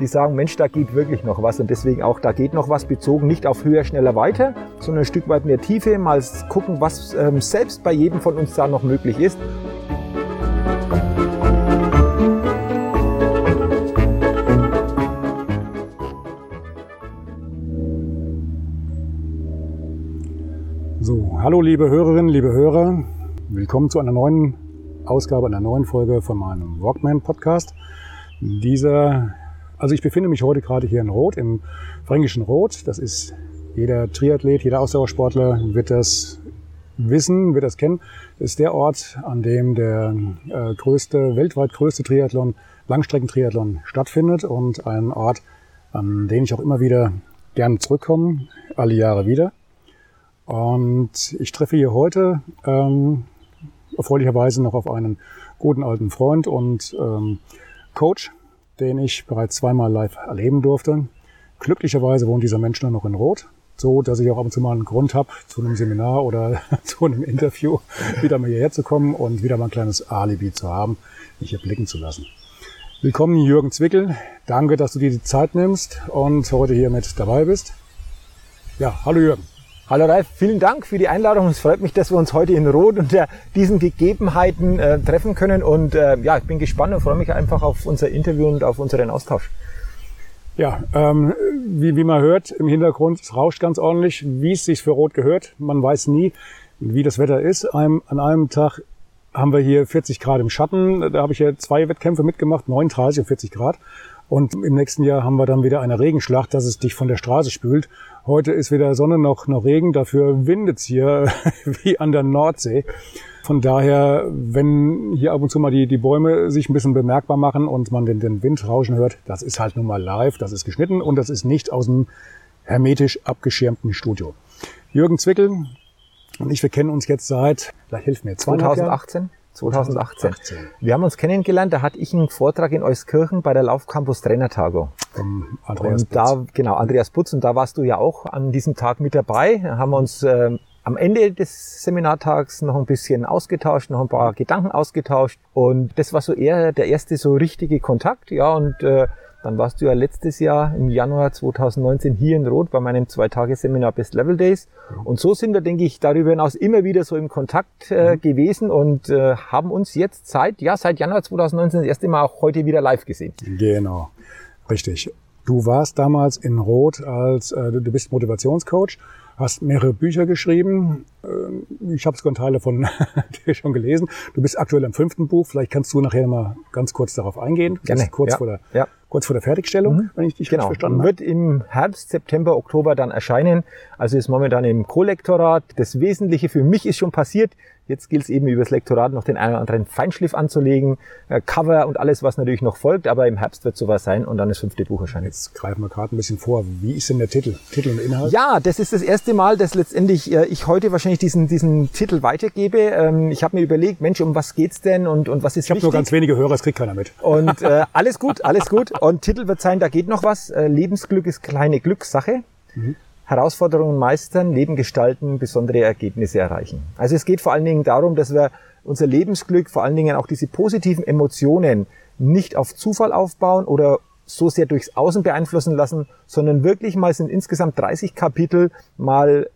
Die sagen, Mensch, da geht wirklich noch was, und deswegen auch, da geht noch was bezogen, nicht auf höher, schneller, weiter, sondern ein Stück weit mehr Tiefe, mal gucken, was selbst bei jedem von uns da noch möglich ist. So, hallo liebe Hörerinnen, liebe Hörer, willkommen zu einer neuen Ausgabe, einer neuen Folge von meinem Walkman-Podcast. Also ich befinde mich heute gerade hier in Roth, im fränkischen Roth. Das ist jeder Triathlet, jeder Ausdauersportler wird das wissen, wird das kennen. Das ist der Ort, an dem der weltweit größte Triathlon, Langstreckentriathlon stattfindet, und ein Ort, an den ich auch immer wieder gerne zurückkomme, alle Jahre wieder. Und ich treffe hier heute erfreulicherweise noch auf einen guten alten Freund und Coach, den ich bereits zweimal live erleben durfte. Glücklicherweise wohnt dieser Mensch dann noch in Roth, so dass ich auch ab und zu mal einen Grund habe, zu einem Seminar oder zu einem Interview wieder mal hierher zu kommen und wieder mal ein kleines Alibi zu haben, mich hier blicken zu lassen. Willkommen, Jürgen Zwickel. Danke, dass du dir die Zeit nimmst und heute hier mit dabei bist. Ja, hallo Jürgen. Hallo Ralf, vielen Dank für die Einladung. Es freut mich, dass wir uns heute in Roth unter diesen Gegebenheiten treffen können. Und ich bin gespannt und freue mich einfach auf unser Interview und auf unseren Austausch. Ja, wie man hört, im Hintergrund, es rauscht ganz ordentlich, wie es sich für Roth gehört. Man weiß nie, wie das Wetter ist. An einem Tag haben wir hier 40 Grad im Schatten. Da habe ich ja zwei Wettkämpfe mitgemacht, 39 und 40 Grad. Und im nächsten Jahr haben wir dann wieder eine Regenschlacht, dass es dich von der Straße spült. Heute ist weder Sonne noch Regen, dafür windet's hier wie an der Nordsee. Von daher, wenn hier ab und zu mal die Bäume sich ein bisschen bemerkbar machen und man den Wind rauschen hört, das ist halt nun mal live, das ist geschnitten und das ist nicht aus einem hermetisch abgeschirmten Studio. Jürgen Zwickel und ich, wir kennen uns jetzt seit, vielleicht hilft mir, 2018. Wir haben uns kennengelernt, da hatte ich einen Vortrag in Euskirchen bei der Laufcampus Trainertagung. Andreas Butz. Genau, Andreas Butz, und da warst du ja auch an diesem Tag mit dabei. Da haben wir uns am Ende des Seminartags noch ein bisschen ausgetauscht, noch ein paar Gedanken ausgetauscht, und das war so eher der erste so richtige Kontakt, ja, und dann warst du ja letztes Jahr im Januar 2019 hier in Roth bei meinem 2-Tage-Seminar Best Level Days. Und so sind wir, denke ich, darüber hinaus immer wieder so im Kontakt gewesen und haben uns jetzt seit Januar 2019 das erste Mal auch heute wieder live gesehen. Genau, richtig. Du warst damals in Roth du bist Motivationscoach, hast mehrere Bücher geschrieben. Ich habe sogar Teile von dir schon gelesen. Du bist aktuell am 5. Buch. Vielleicht kannst du nachher mal ganz kurz darauf eingehen. Du bist kurz vor der Fertigstellung, wenn ich dich richtig verstanden habe. Wird im Herbst, September, Oktober dann erscheinen. Also ist momentan im Co-Lektorat. Das Wesentliche für mich ist schon passiert. Jetzt gilt es eben, über das Lektorat noch den einen oder anderen Feinschliff anzulegen. Cover und alles, was natürlich noch folgt. Aber im Herbst wird es soweit sein und dann das 5. Buch erscheinen. Jetzt greifen wir gerade ein bisschen vor. Wie ist denn der Titel? Titel und Inhalt? Ja, das ist das erste Mal, dass letztendlich ich heute wahrscheinlich diesen Titel weitergebe. Ich habe mir überlegt, Mensch, um was geht's denn und was ist wichtig? Ich habe nur ganz wenige Hörer, es kriegt keiner mit. Und alles gut. Und Titel wird sein, da geht noch was. Lebensglück ist kleine Glückssache. Mhm. Herausforderungen meistern, Leben gestalten, besondere Ergebnisse erreichen. Also es geht vor allen Dingen darum, dass wir unser Lebensglück, vor allen Dingen auch diese positiven Emotionen, nicht auf Zufall aufbauen oder so sehr durchs Außen beeinflussen lassen, sondern wirklich mal, sind insgesamt 30 Kapitel, mal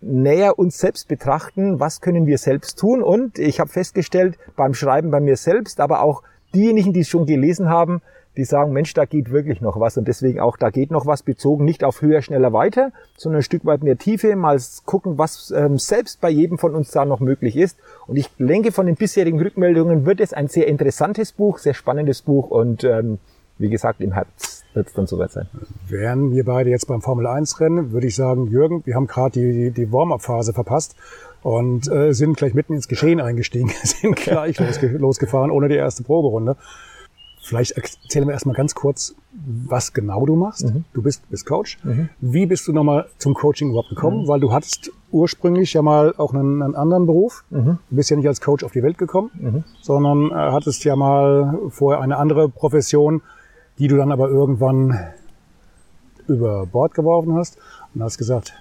näher uns selbst betrachten, was können wir selbst tun. Und ich habe festgestellt, beim Schreiben bei mir selbst, aber auch diejenigen, die es schon gelesen haben, die sagen, Mensch, da geht wirklich noch was. Und deswegen auch, da geht noch was, bezogen nicht auf höher, schneller, weiter, sondern ein Stück weit mehr Tiefe, mal gucken, was selbst bei jedem von uns da noch möglich ist. Und ich denke, von den bisherigen Rückmeldungen wird es ein sehr interessantes Buch, sehr spannendes Buch, und wie gesagt, im Herbst wird es dann soweit sein. Wären wir beide jetzt beim Formel-1-Rennen, würde ich sagen, Jürgen, wir haben gerade die Warm-up-Phase verpasst und sind gleich mitten ins Geschehen eingestiegen, sind gleich losgefahren ohne die erste Proberunde. Vielleicht erzähl mir erstmal ganz kurz, was genau du machst. Mhm. Du bist Coach. Mhm. Wie bist du nochmal zum Coaching überhaupt gekommen? Mhm. Weil du hattest ursprünglich ja mal auch einen anderen Beruf. Mhm. Du bist ja nicht als Coach auf die Welt gekommen, sondern hattest ja mal vorher eine andere Profession, die du dann aber irgendwann über Bord geworfen hast und hast gesagt,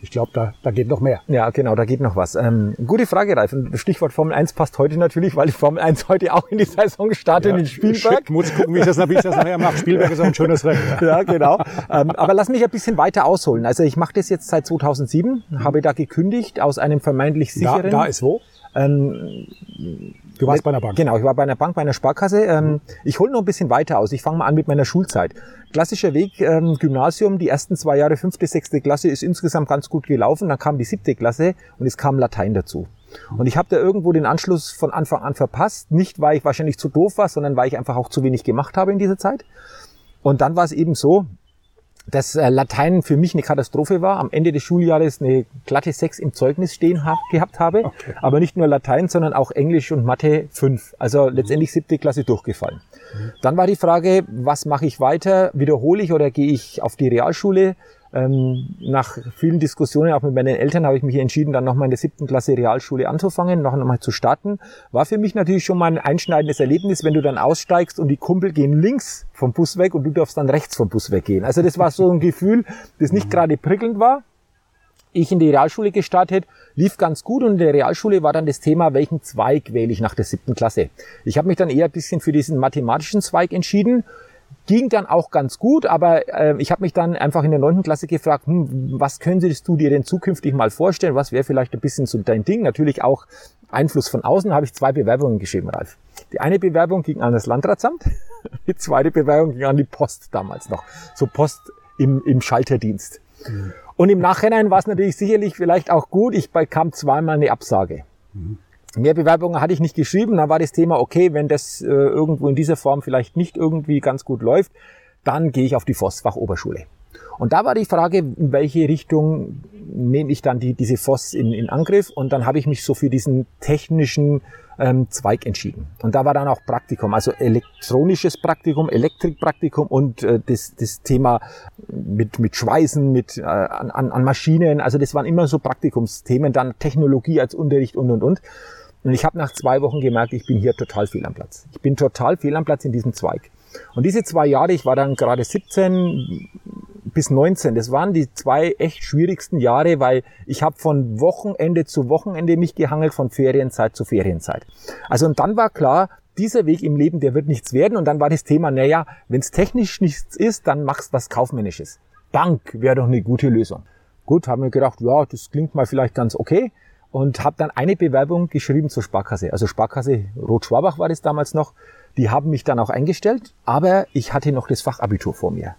ich glaube, da geht noch mehr. Ja, genau, da geht noch was. Gute Frage, Ralf. Und das Stichwort Formel 1 passt heute natürlich, weil die Formel 1 heute auch in die Saison startet, ja, in Spielberg. Shit, muss gucken, wie ich das nachher mache. Spielberg ist auch ein schönes Rennen. Ja, genau. Aber lass mich ein bisschen weiter ausholen. Also ich mache das jetzt seit 2007, habe da gekündigt aus einem vermeintlich sicheren... Da ist wo? Du warst bei einer Bank. Genau, ich war bei einer Bank, bei einer Sparkasse. Ich hole noch ein bisschen weiter aus. Ich fange mal an mit meiner Schulzeit. Klassischer Weg, Gymnasium, die ersten 2 Jahre, 5., 6. Klasse ist insgesamt ganz gut gelaufen. Dann kam die 7. Klasse und es kam Latein dazu. Und ich habe da irgendwo den Anschluss von Anfang an verpasst. Nicht, weil ich wahrscheinlich zu doof war, sondern weil ich einfach auch zu wenig gemacht habe in dieser Zeit. Und dann war es eben so, dass Latein für mich eine Katastrophe war. Am Ende des Schuljahres eine glatte 6 im Zeugnis stehen gehabt habe. Okay. Aber nicht nur Latein, sondern auch Englisch und Mathe 5. Also letztendlich 7. Klasse durchgefallen. Mhm. Dann war die Frage, was mache ich weiter? Wiederhole ich oder gehe ich auf die Realschule? Nach vielen Diskussionen, auch mit meinen Eltern, habe ich mich entschieden, dann nochmal in der 7. Klasse Realschule anzufangen, nochmal zu starten. War für mich natürlich schon mal ein einschneidendes Erlebnis, wenn du dann aussteigst und die Kumpel gehen links vom Bus weg und du darfst dann rechts vom Bus weggehen. Also das war so ein Gefühl, das nicht gerade prickelnd war. Ich in die Realschule gestartet, lief ganz gut und in der Realschule war dann das Thema, welchen Zweig wähle ich nach der 7. Klasse. Ich habe mich dann eher ein bisschen für diesen mathematischen Zweig entschieden. Ging dann auch ganz gut, aber ich habe mich dann einfach in der 9. Klasse gefragt, was könntest du dir denn zukünftig mal vorstellen? Was wäre vielleicht ein bisschen so dein Ding? Natürlich auch Einfluss von außen. Habe ich 2 Bewerbungen geschrieben, Ralf. Die eine Bewerbung ging an das Landratsamt, die zweite Bewerbung ging an die Post damals noch. So Post im Schalterdienst. Mhm. Und im Nachhinein war es natürlich sicherlich vielleicht auch gut. Ich bekam 2-mal eine Absage. Mhm. Mehr Bewerbungen hatte ich nicht geschrieben, dann war das Thema, okay, wenn das irgendwo in dieser Form vielleicht nicht irgendwie ganz gut läuft, dann gehe ich auf die Forstfach-Oberschule. Und da war die Frage, in welche Richtung nehme ich dann diese Forst in Angriff, und dann habe ich mich so für diesen technischen Zweig entschieden. Und da war dann auch Praktikum, also elektronisches Praktikum, Elektrikpraktikum und das Thema mit Schweißen, an Maschinen, also das waren immer so Praktikumsthemen, dann Technologie als Unterricht und. Und ich habe nach 2 Wochen gemerkt, ich bin hier total fehl am Platz. Ich bin total fehl am Platz in diesem Zweig. Und diese 2 Jahre, ich war dann gerade 17 bis 19, das waren die 2 echt schwierigsten Jahre, weil ich habe von Wochenende zu Wochenende mich gehangelt, von Ferienzeit zu Ferienzeit. Also und dann war klar, dieser Weg im Leben, der wird nichts werden. Und dann war das Thema, naja, wenn es technisch nichts ist, dann machst du was Kaufmännisches. Bank wäre doch eine gute Lösung. Gut, haben wir gedacht, ja, das klingt mal vielleicht ganz okay. Und habe dann eine Bewerbung geschrieben zur Sparkasse. Also Sparkasse Roth-Schwabach war das damals noch. Die haben mich dann auch eingestellt, aber ich hatte noch das Fachabitur vor mir.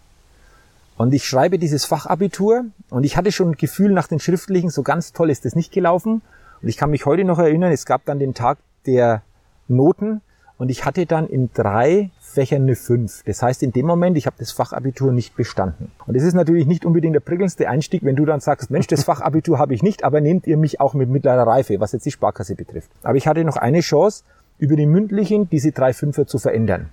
Und ich schreibe dieses Fachabitur und ich hatte schon ein Gefühl nach den Schriftlichen, so ganz toll ist das nicht gelaufen. Und ich kann mich heute noch erinnern, es gab dann den Tag der Noten und ich hatte dann in 3 Fächern eine 5. Das heißt, in dem Moment, ich habe das Fachabitur nicht bestanden. Und das ist natürlich nicht unbedingt der prickelndste Einstieg, wenn du dann sagst, Mensch, das Fachabitur habe ich nicht, aber nehmt ihr mich auch mit mittlerer Reife, was jetzt die Sparkasse betrifft. Aber ich hatte noch eine Chance, über die mündlichen diese 3 Fünfer zu verändern.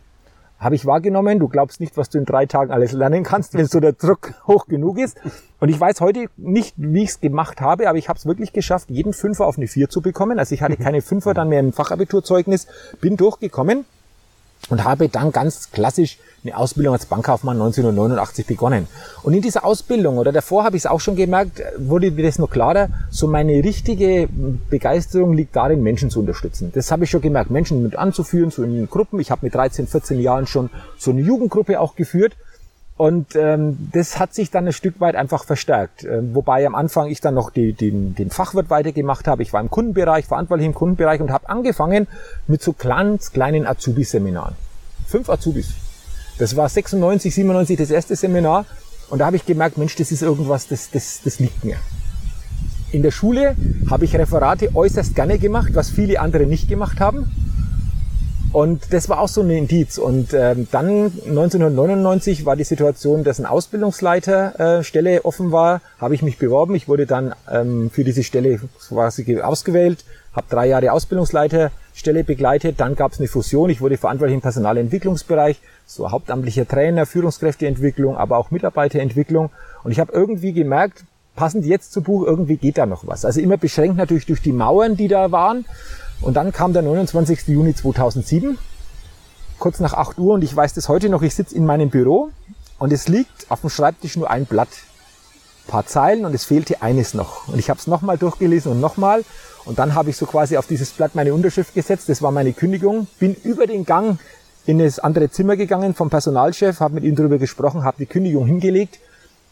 Habe ich wahrgenommen, du glaubst nicht, was du in 3 Tagen alles lernen kannst, wenn so der Druck hoch genug ist. Und ich weiß heute nicht, wie ich es gemacht habe, aber ich habe es wirklich geschafft, jeden 5er auf eine 4 zu bekommen. Also ich hatte keine 5er dann mehr im Fachabiturzeugnis, bin durchgekommen und habe dann ganz klassisch eine Ausbildung als Bankkaufmann 1989 begonnen. Und in dieser Ausbildung, oder davor habe ich es auch schon gemerkt, wurde mir das noch klarer, so meine richtige Begeisterung liegt darin, Menschen zu unterstützen. Das habe ich schon gemerkt, Menschen mit anzuführen, so in Gruppen. Ich habe mit 13, 14 Jahren schon so eine Jugendgruppe auch geführt. Und das hat sich dann ein Stück weit einfach verstärkt. Wobei am Anfang ich dann noch den Fachwirt weitergemacht habe. Ich war im Kundenbereich, verantwortlich im Kundenbereich und habe angefangen mit so ganz kleinen Azubi-Seminaren. 5 Azubis. Das war 96, 97 das erste Seminar. Und da habe ich gemerkt, Mensch, das ist irgendwas, das liegt mir. In der Schule habe ich Referate äußerst gerne gemacht, was viele andere nicht gemacht haben. Und das war auch so ein Indiz. Und dann 1999 war die Situation, dass eine Ausbildungsleiterstelle offen war. Habe ich mich beworben. Ich wurde dann für diese Stelle quasi ausgewählt. Habe 3 Jahre Ausbildungsleiter Stelle begleitet. Dann gab es eine Fusion. Ich wurde verantwortlich im Personalentwicklungsbereich, so hauptamtlicher Trainer, Führungskräfteentwicklung, aber auch Mitarbeiterentwicklung. Und ich habe irgendwie gemerkt, passend jetzt zu Buch, irgendwie geht da noch was. Also immer beschränkt natürlich durch die Mauern, die da waren. Und dann kam der 29. Juni 2007, kurz nach 8 Uhr. Und ich weiß das heute noch, ich sitze in meinem Büro und es liegt auf dem Schreibtisch nur ein Blatt. Ein paar Zeilen und es fehlte eines noch. Und ich habe es nochmal durchgelesen und nochmal. Und dann habe ich so quasi auf dieses Blatt meine Unterschrift gesetzt. Das war meine Kündigung. Bin über den Gang in das andere Zimmer gegangen vom Personalchef, habe mit ihm darüber gesprochen, habe die Kündigung hingelegt.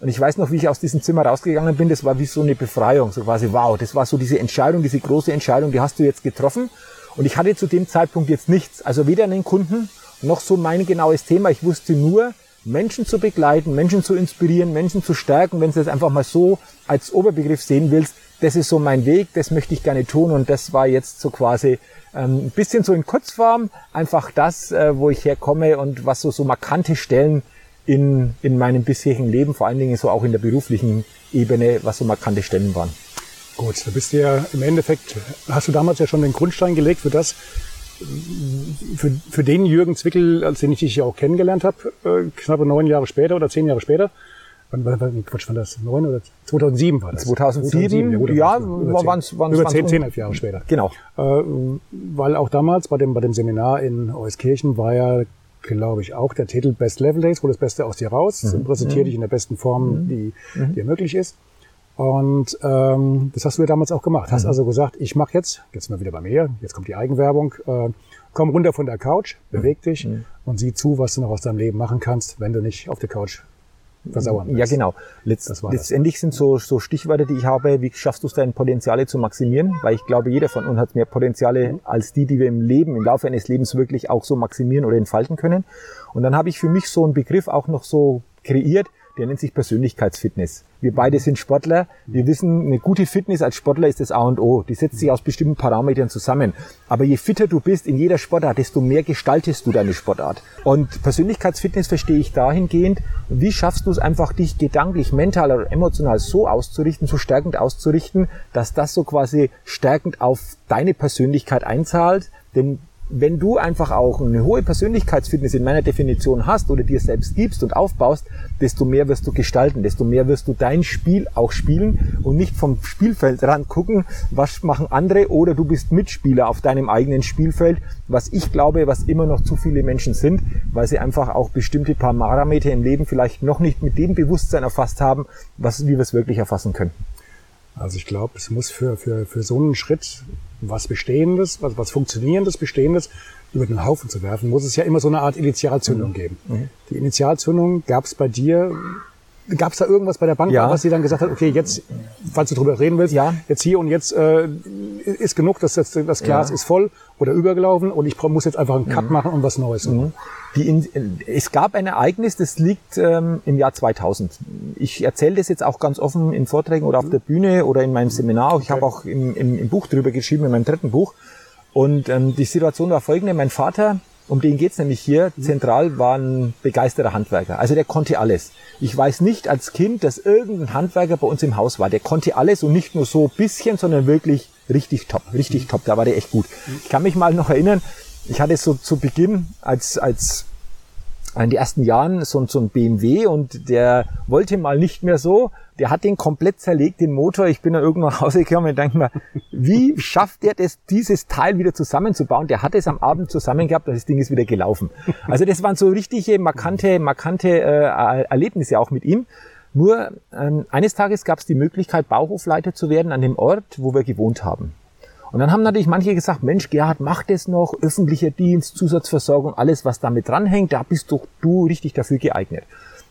Und ich weiß noch, wie ich aus diesem Zimmer rausgegangen bin. Das war wie so eine Befreiung. So quasi, wow, das war so diese Entscheidung, diese große Entscheidung, die hast du jetzt getroffen. Und ich hatte zu dem Zeitpunkt jetzt nichts. Also weder einen Kunden noch so mein genaues Thema. Ich wusste nur, Menschen zu begleiten, Menschen zu inspirieren, Menschen zu stärken, wenn du das einfach mal so als Oberbegriff sehen willst, das ist so mein Weg, das möchte ich gerne tun und das war jetzt so quasi ein bisschen so in Kurzform, einfach das, wo ich herkomme und was so markante Stellen in meinem bisherigen Leben, vor allen Dingen so auch in der beruflichen Ebene, was so markante Stellen waren. Gut, da bist du ja im Endeffekt, hast du damals ja schon den Grundstein gelegt für das, für den Jürgen Zwickel, als den ich dich ja auch kennengelernt habe, knappe 9 Jahre später oder 10 Jahre später. Wann war das? 9 oder 2007 war das? 2007, ja, waren über 10,5 Jahre später. Genau. Weil auch damals bei dem Seminar in Euskirchen war ja, glaube ich, auch der Titel Best Level Days, hol das Beste aus dir raus, präsentiere dich in der besten Form, die dir möglich ist. Und das hast du ja damals auch gemacht. Hast also gesagt, ich mache jetzt sind wir wieder bei mir, jetzt kommt die Eigenwerbung, komm runter von der Couch, beweg dich und sieh zu, was du noch aus deinem Leben machen kannst, wenn du nicht auf der Couch versauern willst. Ja, genau. Letztendlich sind so Stichworte, die ich habe, wie schaffst du es, deine Potenziale zu maximieren? Weil ich glaube, jeder von uns hat mehr Potenziale als die wir im Leben, im Laufe eines Lebens wirklich auch so maximieren oder entfalten können. Und dann habe ich für mich so einen Begriff auch noch so kreiert, der nennt sich Persönlichkeitsfitness. Wir beide sind Sportler. Wir wissen, eine gute Fitness als Sportler ist das A und O. Die setzt sich aus bestimmten Parametern zusammen. Aber je fitter du bist in jeder Sportart, desto mehr gestaltest du deine Sportart. Und Persönlichkeitsfitness verstehe ich dahingehend, wie schaffst du es einfach, dich gedanklich, mental oder emotional so auszurichten, so stärkend auszurichten, dass das so quasi stärkend auf deine Persönlichkeit einzahlt. Denn wenn du einfach auch eine hohe Persönlichkeitsfitness in meiner Definition hast oder dir selbst gibst und aufbaust, desto mehr wirst du gestalten, desto mehr wirst du dein Spiel auch spielen und nicht vom Spielfeld ran gucken, was machen andere oder du bist Mitspieler auf deinem eigenen Spielfeld, was ich glaube, was immer noch zu viele Menschen sind, weil sie einfach auch bestimmte Parameter im Leben vielleicht noch nicht mit dem Bewusstsein erfasst haben, wie wir es wirklich erfassen können. Also ich glaube, es muss für so einen Schritt was Bestehendes, was Funktionierendes, Bestehendes über den Haufen zu werfen, muss es ja immer so eine Art Initialzündung geben. Mhm. Die Initialzündung gab es da irgendwas bei der Bank, was sie dann gesagt hat, okay, jetzt, falls du drüber reden willst, jetzt hier und jetzt ist genug, das Glas ist voll oder übergelaufen und ich muss jetzt einfach einen Cut machen und was Neues. Mhm. Es gab ein Ereignis, das liegt im Jahr 2000. Ich erzähle das jetzt auch ganz offen in Vorträgen oder auf der Bühne oder in meinem Seminar. Ich habe auch im Buch drüber geschrieben, in meinem 3. Buch. Und die Situation war folgende, mein Vater, um den geht's nämlich hier, zentral war ein begeisterter Handwerker. Also der konnte alles. Ich weiß nicht als Kind, dass irgendein Handwerker bei uns im Haus war. Der konnte alles und nicht nur so ein bisschen, sondern wirklich richtig top. Da war der echt gut. Ich kann mich mal noch erinnern, ich hatte so zu Beginn als in den ersten Jahren so ein BMW und der wollte mal nicht mehr so. Der hat den komplett zerlegt, den Motor. Ich bin dann irgendwann nach Hause gekommen und denke mir, wie schafft der das, dieses Teil wieder zusammenzubauen? Der hat es am Abend zusammen gehabt und das Ding ist wieder gelaufen. Also das waren so richtige, markante Erlebnisse auch mit ihm. Nur eines Tages gab es die Möglichkeit, Bauhofleiter zu werden an dem Ort, wo wir gewohnt haben. Und dann haben natürlich manche gesagt, Mensch, Gerhard, mach das noch, öffentlicher Dienst, Zusatzversorgung, alles, was damit dranhängt, da bist doch du richtig dafür geeignet.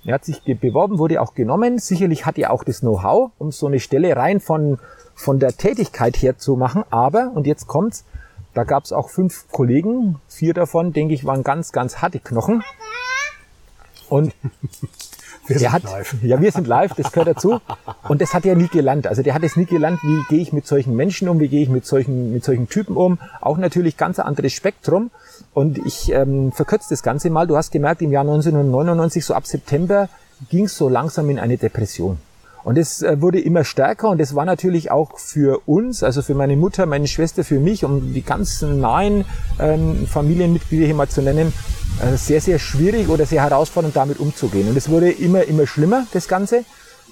Er hat sich beworben, wurde auch genommen. Sicherlich hat er auch das Know-how, um so eine Stelle rein von der Tätigkeit her zu machen. Aber, und jetzt kommt's, da gab's auch 5 Kollegen. 4 davon, denke ich, waren ganz, ganz harte Knochen. Und wir sind live, das gehört dazu. Und das hat er nie gelernt. Also der hat es nie gelernt, wie gehe ich mit solchen Menschen um, wie gehe ich mit solchen Typen um. Auch natürlich ganz ein anderes Spektrum. Und ich verkürze das Ganze mal. Du hast gemerkt, im Jahr 1999, so ab September, ging es so langsam in eine Depression. Und das wurde immer stärker und das war natürlich auch für uns, also für meine Mutter, meine Schwester, für mich, um die ganzen nahen Familienmitglieder hier mal zu nennen, sehr, sehr schwierig oder sehr herausfordernd damit umzugehen. Und es wurde immer schlimmer, das Ganze,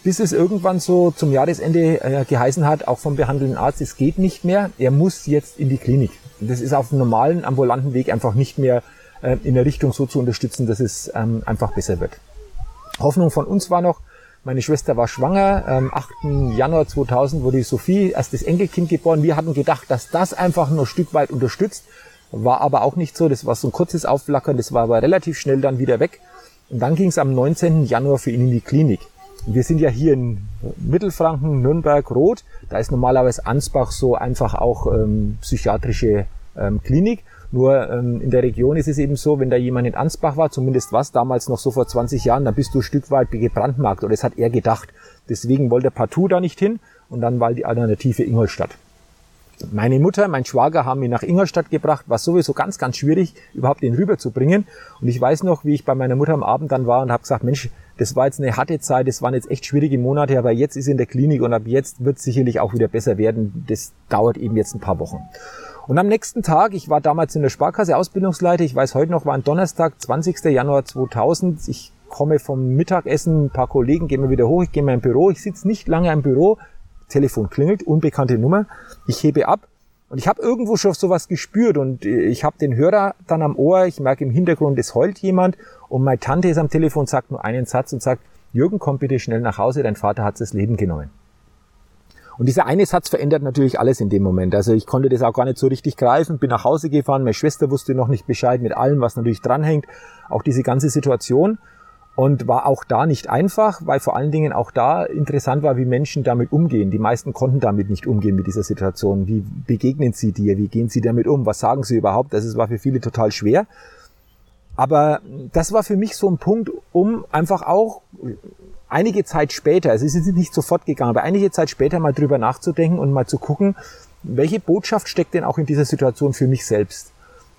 bis es irgendwann so zum Jahresende geheißen hat, auch vom behandelnden Arzt, es geht nicht mehr, er muss jetzt in die Klinik. Und das ist auf dem normalen, ambulanten Weg einfach nicht mehr in der Richtung so zu unterstützen, dass es einfach besser wird. Hoffnung von uns war noch, meine Schwester war schwanger, am 8. Januar 2000 wurde Sophie, erstes Enkelkind, geboren. Wir hatten gedacht, dass das einfach nur ein Stück weit unterstützt, war aber auch nicht so. Das war so ein kurzes Aufflackern, das war aber relativ schnell dann wieder weg. Und dann ging es am 19. Januar für ihn in die Klinik. Wir sind ja hier in Mittelfranken, Nürnberg, Roth. Da ist normalerweise Ansbach so einfach auch psychiatrische Klinik. Nur in der Region ist es eben so, wenn da jemand in Ansbach war, zumindest war es damals noch so vor 20 Jahren, dann bist du ein Stück weit gebrandmarkt. Oder das hat er gedacht. Deswegen wollte er partout da nicht hin. Und dann war die Alternative Ingolstadt. Meine Mutter, mein Schwager haben ihn nach Ingolstadt gebracht, war sowieso ganz, ganz schwierig, überhaupt ihn rüberzubringen. Und ich weiß noch, wie ich bei meiner Mutter am Abend dann war und habe gesagt, Mensch, das war jetzt eine harte Zeit, das waren jetzt echt schwierige Monate, aber jetzt ist er in der Klinik und ab jetzt wird es sicherlich auch wieder besser werden. Das dauert eben jetzt ein paar Wochen. Und am nächsten Tag, ich war damals in der Sparkasse Ausbildungsleiter, ich weiß heute noch, war ein Donnerstag, 20. Januar 2000, ich komme vom Mittagessen, ein paar Kollegen gehen mal wieder hoch, ich gehe mal im Büro, ich sitze nicht lange im Büro, Telefon klingelt, unbekannte Nummer, ich hebe ab und ich habe irgendwo schon sowas gespürt und ich habe den Hörer dann am Ohr, ich merke im Hintergrund, es heult jemand und meine Tante ist am Telefon, sagt nur einen Satz und sagt, Jürgen, komm bitte schnell nach Hause, dein Vater hat das Leben genommen. Und dieser eine Satz verändert natürlich alles in dem Moment. Also ich konnte das auch gar nicht so richtig greifen, bin nach Hause gefahren, meine Schwester wusste noch nicht Bescheid mit allem, was natürlich dranhängt, auch diese ganze Situation. Und war auch da nicht einfach, weil vor allen Dingen auch da interessant war, wie Menschen damit umgehen. Die meisten konnten damit nicht umgehen mit dieser Situation. Wie begegnen sie dir? Wie gehen sie damit um? Was sagen sie überhaupt? Also es war für viele total schwer. Aber das war für mich so ein Punkt, um einfach auch einige Zeit später, also es ist nicht sofort gegangen, aber einige Zeit später mal drüber nachzudenken und mal zu gucken, welche Botschaft steckt denn auch in dieser Situation für mich selbst?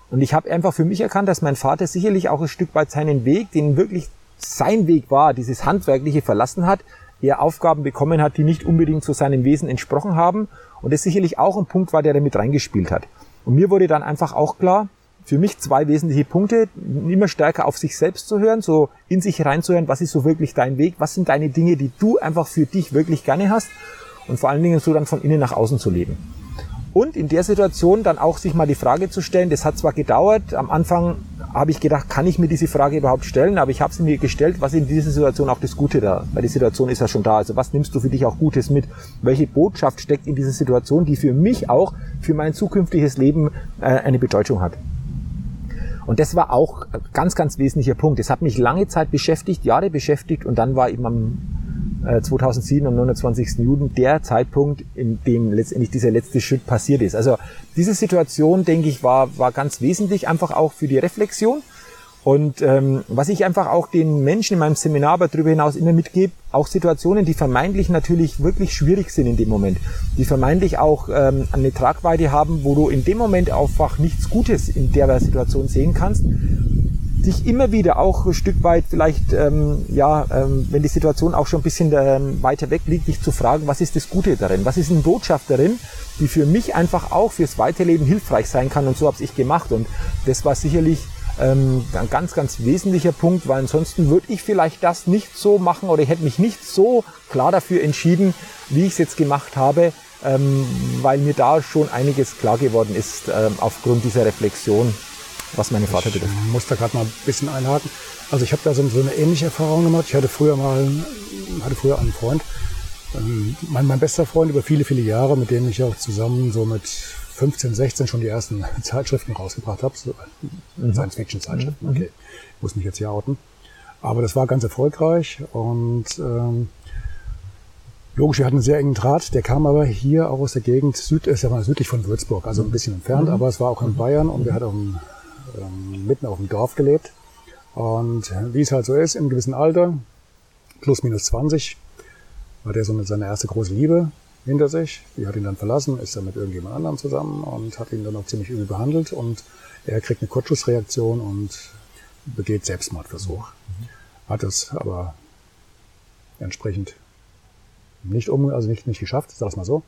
Und ich habe einfach für mich erkannt, dass mein Vater sicherlich auch ein Stück weit seinen Weg, den wirklich sein Weg war, dieses Handwerkliche verlassen hat, er Aufgaben bekommen hat, die nicht unbedingt zu seinem Wesen entsprochen haben und das sicherlich auch ein Punkt war, der damit reingespielt hat. Und mir wurde dann einfach auch klar, für mich zwei wesentliche Punkte, immer stärker auf sich selbst zu hören, so in sich reinzuhören, was ist so wirklich dein Weg, was sind deine Dinge, die du einfach für dich wirklich gerne hast und vor allen Dingen so dann von innen nach außen zu leben. Und in der Situation dann auch sich mal die Frage zu stellen, das hat zwar gedauert, am Anfang habe ich gedacht, kann ich mir diese Frage überhaupt stellen, aber ich habe sie mir gestellt, was in dieser Situation auch das Gute da, weil die Situation ist ja schon da, also was nimmst du für dich auch Gutes mit, welche Botschaft steckt in dieser Situation, die für mich auch, für mein zukünftiges Leben eine Bedeutung hat. Und das war auch ein ganz, ganz wesentlicher Punkt, das hat mich lange Zeit beschäftigt, Jahre beschäftigt und dann war eben am 2007 am 29. Juni der Zeitpunkt, in dem letztendlich dieser letzte Schritt passiert ist. Also diese Situation, denke ich, war ganz wesentlich einfach auch für die Reflexion. Und was ich einfach auch den Menschen in meinem Seminar, aber darüber hinaus immer mitgebe, auch Situationen, die vermeintlich natürlich wirklich schwierig sind in dem Moment, die vermeintlich auch eine Tragweite haben, wo du in dem Moment einfach nichts Gutes in der Situation sehen kannst, dich immer wieder auch ein Stück weit vielleicht, wenn die Situation auch schon ein bisschen weiter weg liegt, dich zu fragen, was ist das Gute darin? Was ist eine Botschaft darin, die für mich einfach auch fürs Weiterleben hilfreich sein kann? Und so habe ich es gemacht. Und das war sicherlich ein ganz, ganz wesentlicher Punkt, weil ansonsten würde ich vielleicht das nicht so machen oder ich hätte mich nicht so klar dafür entschieden, wie ich es jetzt gemacht habe, weil mir da schon einiges klar geworden ist aufgrund dieser Reflexion, was meine Vater betrifft. Ich muss da gerade mal ein bisschen einhaken. Also ich habe da so eine ähnliche Erfahrung gemacht. Ich hatte früher einen Freund, mein bester Freund über viele, viele Jahre, mit dem ich auch zusammen so mit 15, 16 schon die ersten Zeitschriften rausgebracht habe. So Science-Fiction-Zeitschriften, okay. Ich muss mich jetzt hier outen. Aber das war ganz erfolgreich und logisch, wir hatten einen sehr engen Draht. Der kam aber hier auch aus der Gegend, südlich von Würzburg, also ein bisschen entfernt, aber es war auch in Bayern und wir hatten auch mitten auf dem Dorf gelebt. Und wie es halt so ist, im gewissen Alter, plus minus 20, hat er so seine erste große Liebe hinter sich. Die hat ihn dann verlassen, ist dann mit irgendjemand anderem zusammen und hat ihn dann auch ziemlich übel behandelt. Und er kriegt eine Kurzschussreaktion und begeht Selbstmordversuch. Hat es aber entsprechend nicht geschafft, sag es mal so.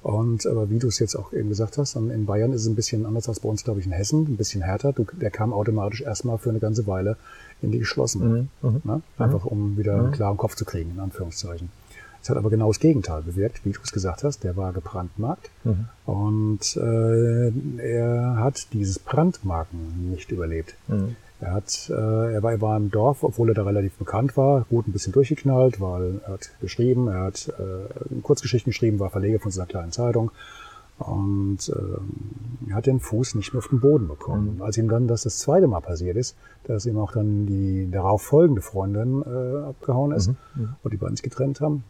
Und aber wie du es jetzt auch eben gesagt hast, in Bayern ist es ein bisschen anders als bei uns, glaube ich, in Hessen, ein bisschen härter. Der kam automatisch erstmal für eine ganze Weile in die geschlossene. Mhm. Ne? Einfach um wieder einen klaren Kopf zu kriegen, in Anführungszeichen. Es hat aber genau das Gegenteil bewirkt, wie du es gesagt hast. Der war gebrandmarkt und er hat dieses Brandmarken nicht überlebt. Mhm. Er war im Dorf, obwohl er da relativ bekannt war, gut ein bisschen durchgeknallt, weil er hat geschrieben, er hat Kurzgeschichten geschrieben, war Verleger von so einer kleinen Zeitung und er hat den Fuß nicht mehr auf den Boden bekommen. Mhm. Als ihm dann das zweite Mal passiert ist, dass ihm auch dann die darauf folgende Freundin abgehauen ist und die beiden sich getrennt haben,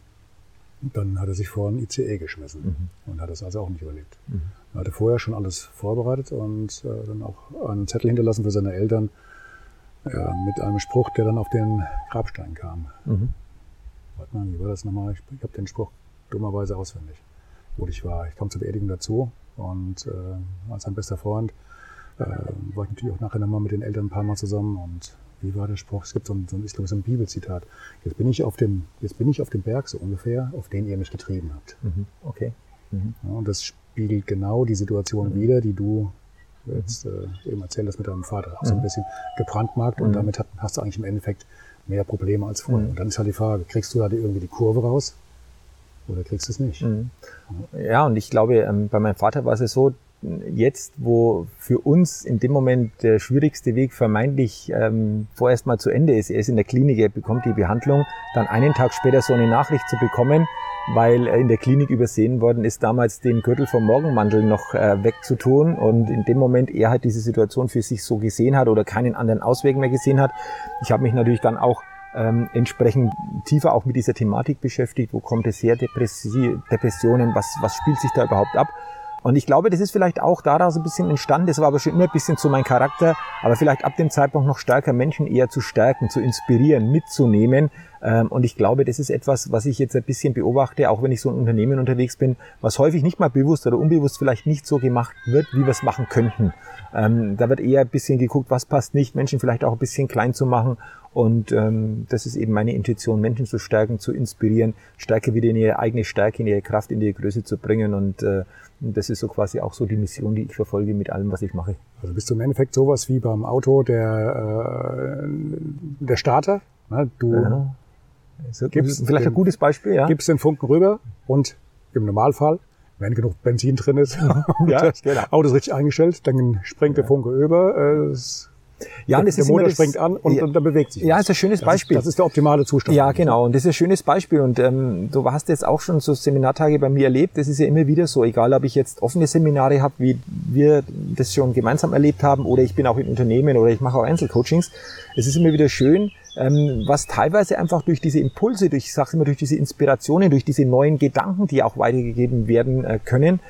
dann hat er sich vor einen ICE geschmissen und hat das also auch nicht überlebt. Mhm. Er hatte vorher schon alles vorbereitet und dann auch einen Zettel hinterlassen für seine Eltern, mit einem Spruch, der dann auf den Grabstein kam. Mhm. Warte mal, wie war das nochmal? Ich habe den Spruch dummerweise auswendig, wo ich war. Ich kam zur Beerdigung dazu und als sein bester Freund war ich natürlich auch nachher nochmal mit den Eltern ein paar Mal zusammen. Und wie war der Spruch? Es gibt so ein Bibelzitat. Jetzt bin ich auf dem Berg so ungefähr, auf den ihr mich getrieben habt. Mhm. Okay. Mhm. Ja, und das spiegelt genau die Situation wider, die du jetzt eben erzählt hast mit deinem Vater. Auch so ein bisschen gebrandmarkt und damit hast du eigentlich im Endeffekt mehr Probleme als vorher. Und dann ist halt die Frage, kriegst du da irgendwie die Kurve raus oder kriegst du es nicht? Mhm. Ja, und ich glaube, bei meinem Vater war es ja so, jetzt, wo für uns in dem Moment der schwierigste Weg vermeintlich vorerst mal zu Ende ist, er ist in der Klinik, er bekommt die Behandlung, dann einen Tag später so eine Nachricht zu bekommen, weil in der Klinik übersehen worden ist, damals den Gürtel vom Morgenmantel noch wegzutun und in dem Moment er halt diese Situation für sich so gesehen hat oder keinen anderen Ausweg mehr gesehen hat. Ich habe mich natürlich dann auch entsprechend tiefer auch mit dieser Thematik beschäftigt, wo kommt es her, Depressionen, was spielt sich da überhaupt ab? Und ich glaube, das ist vielleicht auch daraus ein bisschen entstanden, das war aber schon immer ein bisschen so mein Charakter, aber vielleicht ab dem Zeitpunkt noch stärker Menschen eher zu stärken, zu inspirieren, mitzunehmen. Und ich glaube, das ist etwas, was ich jetzt ein bisschen beobachte, auch wenn ich so in Unternehmen unterwegs bin, was häufig nicht mal bewusst oder unbewusst vielleicht nicht so gemacht wird, wie wir es machen könnten. Da wird eher ein bisschen geguckt, was passt nicht, Menschen vielleicht auch ein bisschen klein zu machen. Und das ist eben meine Intention, Menschen zu stärken, zu inspirieren, Stärke wieder in ihre eigene Stärke, in ihre Kraft, in ihre Größe zu bringen. Und das ist so quasi auch so die Mission, die ich verfolge mit allem, was ich mache. Also bist du im Endeffekt sowas wie beim Auto der Starter? Ne? Du gibst vielleicht ein gutes Beispiel, ja? Gibst den Funken rüber und im Normalfall, wenn genug Benzin drin ist, das Auto ist richtig eingestellt, dann springt der Funke über. Ja, und das der ist Motor das, springt an und dann bewegt sich. Ja, das ist ein schönes Beispiel. Das ist der optimale Zustand. Ja, genau. Und das ist ein schönes Beispiel. Und du hast jetzt auch schon so Seminartage bei mir erlebt. Das ist ja immer wieder so. Egal, ob ich jetzt offene Seminare habe, wie wir das schon gemeinsam erlebt haben, oder ich bin auch in Unternehmen oder ich mache auch Einzelcoachings. Es ist immer wieder schön, was teilweise einfach durch diese Impulse, durch diese Inspirationen, durch diese neuen Gedanken, die auch weitergegeben werden können,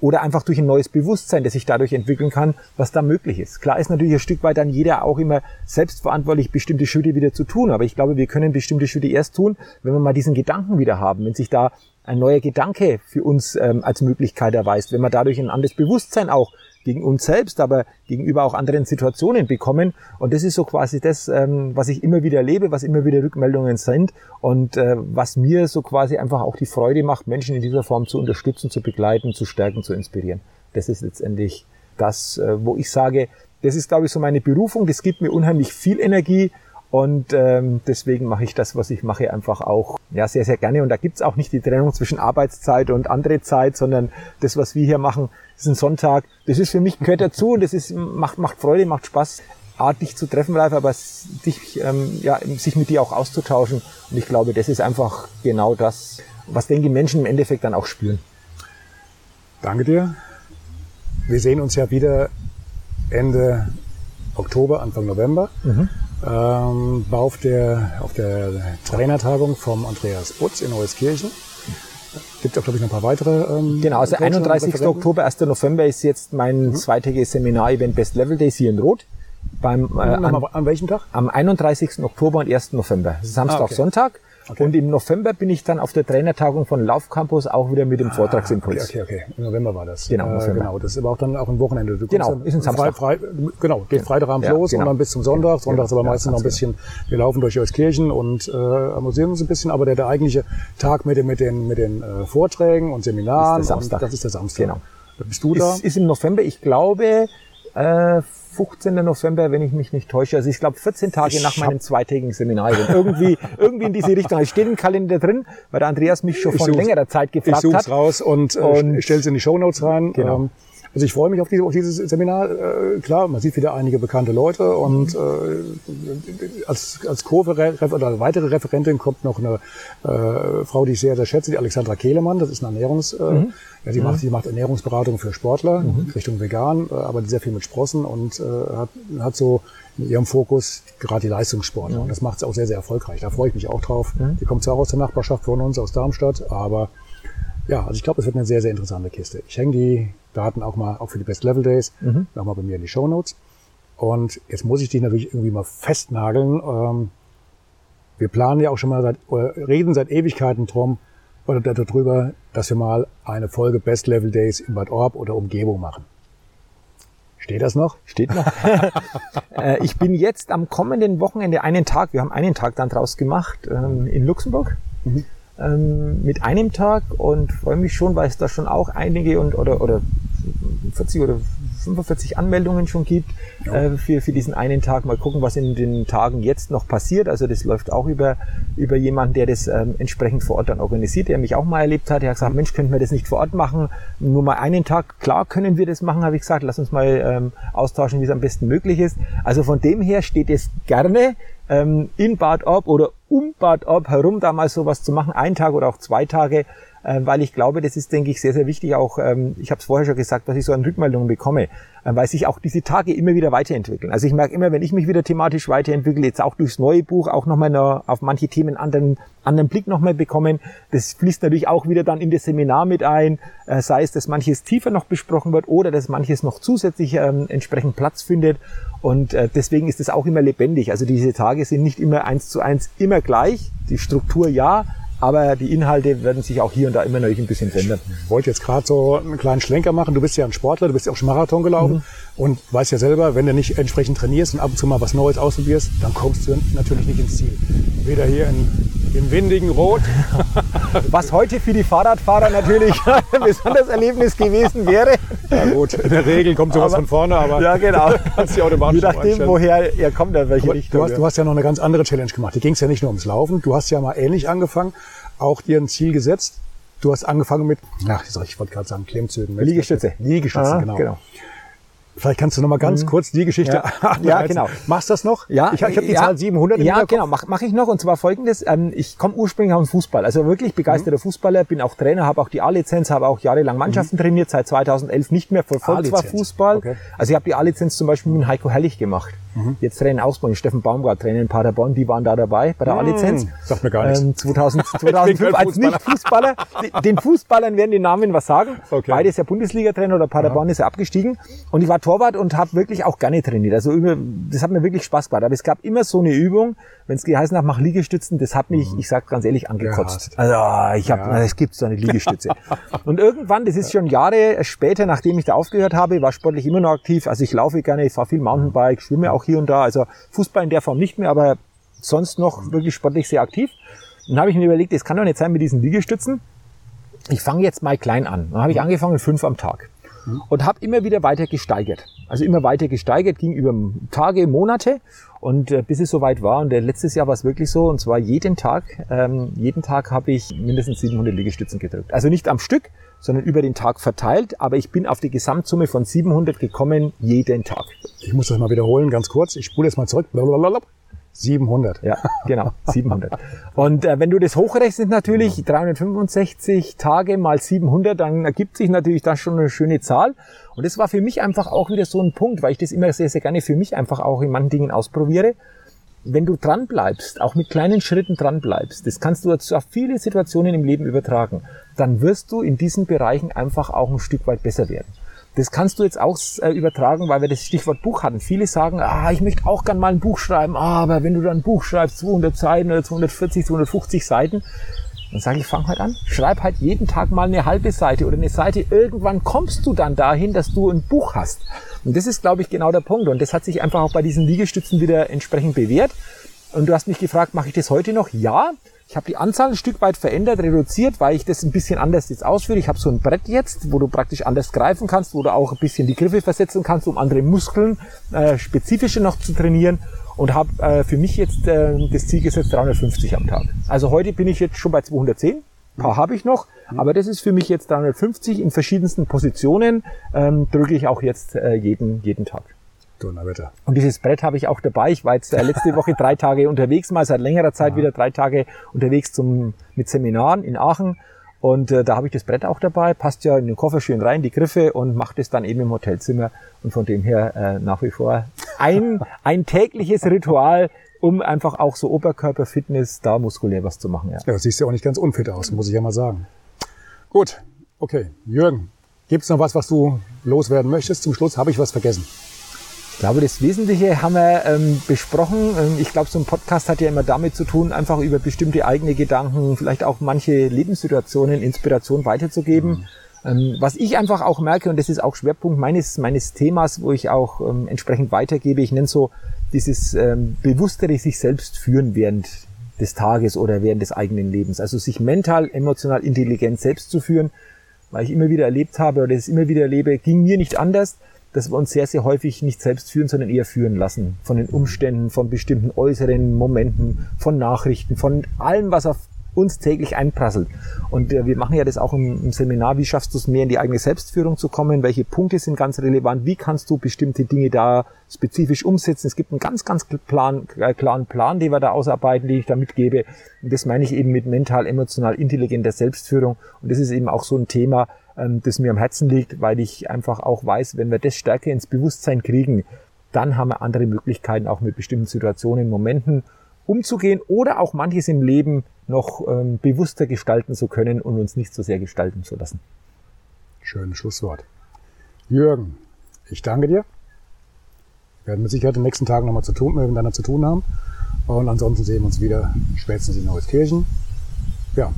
oder einfach durch ein neues Bewusstsein, das sich dadurch entwickeln kann, was da möglich ist. Klar ist natürlich ein Stück weit dann jeder auch immer selbstverantwortlich, bestimmte Schritte wieder zu tun. Aber ich glaube, wir können bestimmte Schritte erst tun, wenn wir mal diesen Gedanken wieder haben, wenn sich da ein neuer Gedanke für uns als Möglichkeit erweist, wenn wir dadurch ein anderes Bewusstsein auch gegen uns selbst, aber gegenüber auch anderen Situationen bekommen. Und das ist so quasi das, was ich immer wieder erlebe, was immer wieder Rückmeldungen sind und was mir so quasi einfach auch die Freude macht, Menschen in dieser Form zu unterstützen, zu begleiten, zu stärken, zu inspirieren. Das ist letztendlich das, wo ich sage, das ist, glaube ich, so meine Berufung. Das gibt mir unheimlich viel Energie und deswegen mache ich das, was ich mache, einfach auch sehr, sehr gerne. Und da gibt's auch nicht die Trennung zwischen Arbeitszeit und andere Zeit, sondern das, was wir hier machen, ist ein Sonntag. Das ist für mich, gehört dazu, und das ist, macht Freude, macht Spaß, dich zu treffen, Ralf, aber sich mit dir auch auszutauschen. Und ich glaube, das ist einfach genau das, was, denke ich, Menschen im Endeffekt dann auch spüren. Danke dir. Wir sehen uns ja wieder Ende Oktober, Anfang November. Mhm. War auf der Trainertagung vom Andreas Butz in Euskirchen. Gibt auch, glaube ich, noch ein paar weitere. Genau, also 31. Oktober, 1. November ist jetzt mein zweitägiges Seminar-Event Best Level Days hier in Roth. An welchem Tag? Am 31. Oktober und 1. November. Samstag, Sonntag. Okay. Und im November bin ich dann auf der Trainertagung von Laufcampus auch wieder mit dem Vortragsimpuls. Okay. Im November war das. Genau, genau. Das ist aber auch dann auch ein Wochenende. Du genau, ist ein Samstag. Geht Freitagabend los und dann bis zum Sonntag. Sonntag ist aber meistens noch ein bisschen, wir laufen durch Euskirchen und amüsieren uns ein bisschen, aber der eigentliche Tag mit den Vorträgen und Seminaren, das ist der Samstag. Genau. Da bist du da? Ist im November, ich glaube, 15. November, wenn ich mich nicht täusche. Also ich glaube 14 Tage nach meinem zweitägigen Seminar. Irgendwie in diese Richtung. Es steht im Kalender drin, weil der Andreas mich schon von längerer Zeit gefragt hat. Ich such's raus und stell's in die Shownotes rein. Genau. Also ich freue mich auf dieses Seminar. Klar, man sieht wieder einige bekannte Leute und als oder weitere Referentin kommt noch eine Frau, die ich sehr, sehr schätze, die Alexandra Kehlemann. Das ist eine die macht Ernährungsberatung für Sportler Richtung vegan, arbeitet sehr viel mit Sprossen und hat so in ihrem Fokus gerade die Leistungssportler. Und das macht es auch sehr, sehr erfolgreich. Da freue ich mich auch drauf. Die kommt zwar aus der Nachbarschaft von uns, aus Darmstadt, aber ja, also ich glaube, es wird eine sehr, sehr interessante Kiste. Ich hänge die Daten auch für die Best Level Days nochmal bei mir in die Shownotes. Und jetzt muss ich dich natürlich irgendwie mal festnageln. Wir planen ja auch schon mal reden seit Ewigkeiten drum oder darüber, dass wir mal eine Folge Best Level Days in Bad Orb oder Umgebung machen. Steht das noch? Steht noch. Ich bin jetzt am kommenden Wochenende wir haben einen Tag dann draus gemacht in Luxemburg. Mit einem Tag und freue mich schon, weil es da schon auch einige oder 40 oder 45 Anmeldungen schon gibt für diesen einen Tag. Mal gucken, was in den Tagen jetzt noch passiert. Also das läuft auch über jemanden, der das entsprechend vor Ort dann organisiert, der mich auch mal erlebt hat. Der hat gesagt, Mensch, könnten wir das nicht vor Ort machen? Nur mal einen Tag. Klar können wir das machen, habe ich gesagt. Lass uns mal austauschen, wie es am besten möglich ist. Also von dem her steht es gerne in Bad Orb oder um Bad Orb herum da mal sowas zu machen, einen Tag oder auch 2 Tage, weil ich glaube, das ist, denke ich, sehr, sehr wichtig. Auch, ich habe es vorher schon gesagt, was ich so an Rückmeldungen bekomme, weil sich auch diese Tage immer wieder weiterentwickeln. Also ich merke immer, wenn ich mich wieder thematisch weiterentwickle, jetzt auch durchs neue Buch, auch nochmal auf manche Themen anderen Blick nochmal bekommen. Das fließt natürlich auch wieder dann in das Seminar mit ein, sei es, dass manches tiefer noch besprochen wird oder dass manches noch zusätzlich entsprechend Platz findet. Und deswegen ist es auch immer lebendig. Also diese Tage sind nicht immer 1:1 immer gleich. Die Struktur ja, aber die Inhalte werden sich auch hier und da immer noch ein bisschen verändern. Ich wollte jetzt gerade so einen kleinen Schlenker machen. Du bist ja ein Sportler, du bist ja auch schon Marathon gelaufen und weißt ja selber, wenn du nicht entsprechend trainierst und ab und zu mal was Neues ausprobierst, dann kommst du natürlich nicht ins Ziel. Weder hier im windigen Roth. Was heute für die Fahrradfahrer natürlich ein besonderes Erlebnis gewesen wäre. Ja gut, in der Regel kommt sowas von vorne, aber ja, genau. Kannst die Autobahn je nachdem, woher er kommt, in welche Richtung. Du hast ja noch eine ganz andere Challenge gemacht. Dir ging es ja nicht nur ums Laufen. Du hast ja mal ähnlich angefangen, auch dir ein Ziel gesetzt. Du hast angefangen mit, ich wollte gerade sagen, Klemmzügen. Liegestütze, genau. Vielleicht kannst du noch mal ganz kurz die Geschichte anreizen. Ja, genau. Machst du das noch? Ja. Ich habe die Zahl 700 im Hinterkopf. Ja, genau. Mach ich noch. Und zwar Folgendes. Ich komme ursprünglich aus dem Fußball. Also wirklich begeisterter Fußballer. Bin auch Trainer, habe auch die A-Lizenz, habe auch jahrelang Mannschaften trainiert. Seit 2011 nicht mehr. Verfolgt zwar Fußball. Okay. Also ich habe die A-Lizenz zum Beispiel mit Heiko Herrlich gemacht. Jetzt Trainer Ausbau, Steffen Baumgart, Trainer in Paderborn, die waren da dabei bei der A-Lizenz. Sagt mir gar nichts. 2005 als Nicht-Fußballer. Den Fußballern werden die Namen was sagen. Okay. Beide ist ja Bundesliga-Trainer oder Paderborn ist ja abgestiegen. Und ich war Torwart und habe wirklich auch gerne trainiert. Also das hat mir wirklich Spaß gemacht. Aber es gab immer so eine Übung, wenn es geheißen hat, mach Liegestützen, das hat mich, ich sag ganz ehrlich, angekotzt. Also es gibt so eine Liegestütze. Und irgendwann, das ist schon Jahre später, nachdem ich da aufgehört habe, war sportlich immer noch aktiv. Also ich laufe gerne, ich fahre viel Mountainbike, schwimme auch hier und da, also Fußball in der Form nicht mehr, aber sonst noch wirklich sportlich sehr aktiv. Dann habe ich mir überlegt, das kann doch nicht sein mit diesen Liegestützen. Ich fange jetzt mal klein an. Dann habe ich angefangen mit 5 am Tag und habe immer wieder weiter gesteigert. Also immer weiter gesteigert, ging über Tage, Monate und bis es soweit war. Und letztes Jahr war es wirklich so, und zwar jeden Tag habe ich mindestens 700 Liegestützen gedrückt. Also nicht am Stück, sondern über den Tag verteilt, aber ich bin auf die Gesamtsumme von 700 gekommen, jeden Tag. Ich muss das mal wiederholen, ganz kurz. Ich spule jetzt mal zurück. Blablabla. 700. Ja, genau, 700. Und wenn du das hochrechnest natürlich, 365 Tage mal 700, dann ergibt sich natürlich das schon eine schöne Zahl. Und das war für mich einfach auch wieder so ein Punkt, weil ich das immer sehr, sehr gerne für mich einfach auch in manchen Dingen ausprobiere. Wenn du dran bleibst, auch mit kleinen Schritten dran bleibst, das kannst du auf viele Situationen im Leben übertragen, dann wirst du in diesen Bereichen einfach auch ein Stück weit besser werden. Das kannst du jetzt auch übertragen, weil wir das Stichwort Buch hatten. Viele sagen, ich möchte auch gern mal ein Buch schreiben, aber wenn du dann ein Buch schreibst, 200 Seiten oder 240, 250 Seiten, dann sage ich, fang halt an, schreib halt jeden Tag mal eine halbe Seite oder eine Seite. Irgendwann kommst du dann dahin, dass du ein Buch hast. Und das ist, glaube ich, genau der Punkt. Und das hat sich einfach auch bei diesen Liegestützen wieder entsprechend bewährt. Und du hast mich gefragt, mache ich das heute noch? Ja. Ich habe die Anzahl ein Stück weit verändert, reduziert, weil ich das ein bisschen anders jetzt ausführe. Ich habe so ein Brett jetzt, wo du praktisch anders greifen kannst, wo du auch ein bisschen die Griffe versetzen kannst, um andere Muskeln spezifische noch zu trainieren. Und habe für mich jetzt das Ziel gesetzt, 350 am Tag. Also heute bin ich jetzt schon bei 210. Ein paar habe ich noch, aber das ist für mich jetzt 350 in verschiedensten Positionen. Drücke ich auch jetzt jeden Tag. Und dieses Brett habe ich auch dabei. Ich war jetzt letzte Woche 3 Tage unterwegs, mal seit längerer Zeit wieder 3 Tage unterwegs mit Seminaren in Aachen. Und da habe ich das Brett auch dabei, passt ja in den Koffer schön rein, die Griffe, und mache das dann eben im Hotelzimmer. Und von dem her nach wie vor ein tägliches Ritual, um einfach auch so Oberkörperfitness, da muskulär was zu machen. Ja, ja, siehst ja auch nicht ganz unfit aus, muss ich ja mal sagen. Gut, okay. Jürgen, gibt es noch was du loswerden möchtest? Zum Schluss habe ich was vergessen. Ich glaube, das Wesentliche haben wir besprochen. Ich glaube, so ein Podcast hat ja immer damit zu tun, einfach über bestimmte eigene Gedanken, vielleicht auch manche Lebenssituationen, Inspiration weiterzugeben. Was ich einfach auch merke, und das ist auch Schwerpunkt meines Themas, wo ich auch entsprechend weitergebe, ich nenne so dieses bewusstere sich selbst führen während des Tages oder während des eigenen Lebens. Also sich mental, emotional, intelligent selbst zu führen, weil ich immer wieder erlebt habe oder es immer wieder erlebe, ging mir nicht anders, dass wir uns sehr, sehr häufig nicht selbst führen, sondern eher führen lassen. Von den Umständen, von bestimmten äußeren Momenten, von Nachrichten, von allem, was auf uns täglich einprasselt. Und wir machen ja das auch im Seminar, wie schaffst du es mehr in die eigene Selbstführung zu kommen, welche Punkte sind ganz relevant, wie kannst du bestimmte Dinge da spezifisch umsetzen. Es gibt einen ganz, ganz klaren Plan, den wir da ausarbeiten, den ich da mitgebe. Und das meine ich eben mit mental, emotional, intelligenter Selbstführung. Und das ist eben auch so ein Thema, das mir am Herzen liegt, weil ich einfach auch weiß, wenn wir das stärker ins Bewusstsein kriegen, dann haben wir andere Möglichkeiten, auch mit bestimmten Situationen, Momenten umzugehen oder auch manches im Leben noch bewusster gestalten zu können und uns nicht so sehr gestalten zu lassen. Schönes Schlusswort. Jürgen, ich danke dir. Wir werden mit Sicherheit in den nächsten Tagen nochmal miteinander zu tun haben. Und ansonsten sehen wir uns wieder spätestens in Euskirchen. Ja.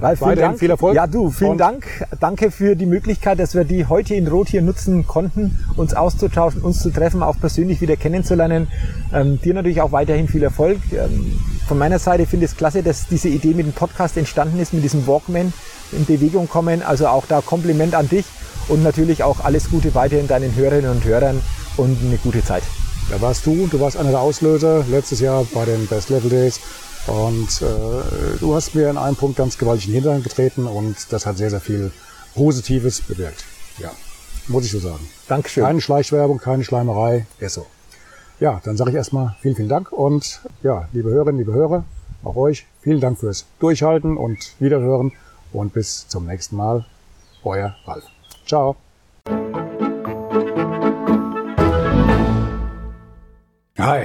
Ralf, weiterhin viel Erfolg. Ja, vielen Dank. Danke für die Möglichkeit, dass wir die heute in Roth hier nutzen konnten, uns auszutauschen, uns zu treffen, auch persönlich wieder kennenzulernen. Dir natürlich auch weiterhin viel Erfolg. Von meiner Seite finde ich es klasse, dass diese Idee mit dem Podcast entstanden ist, mit diesem Walkman in Bewegung kommen. Also auch da Kompliment an dich und natürlich auch alles Gute weiterhin deinen Hörerinnen und Hörern und eine gute Zeit. Da warst du warst einer der Auslöser letztes Jahr bei den Best Level Days. Und du hast mir in einem Punkt ganz gewaltig in den Hintern getreten und das hat sehr, sehr viel Positives bewirkt. Ja, muss ich so sagen. Dankeschön. Keine Schleichwerbung, keine Schleimerei, ist so. Ja, dann sage ich erstmal vielen, vielen Dank und ja, liebe Hörerinnen, liebe Hörer, auch euch, vielen Dank fürs Durchhalten und Wiederhören und bis zum nächsten Mal. Euer Ralf. Ciao. Hi,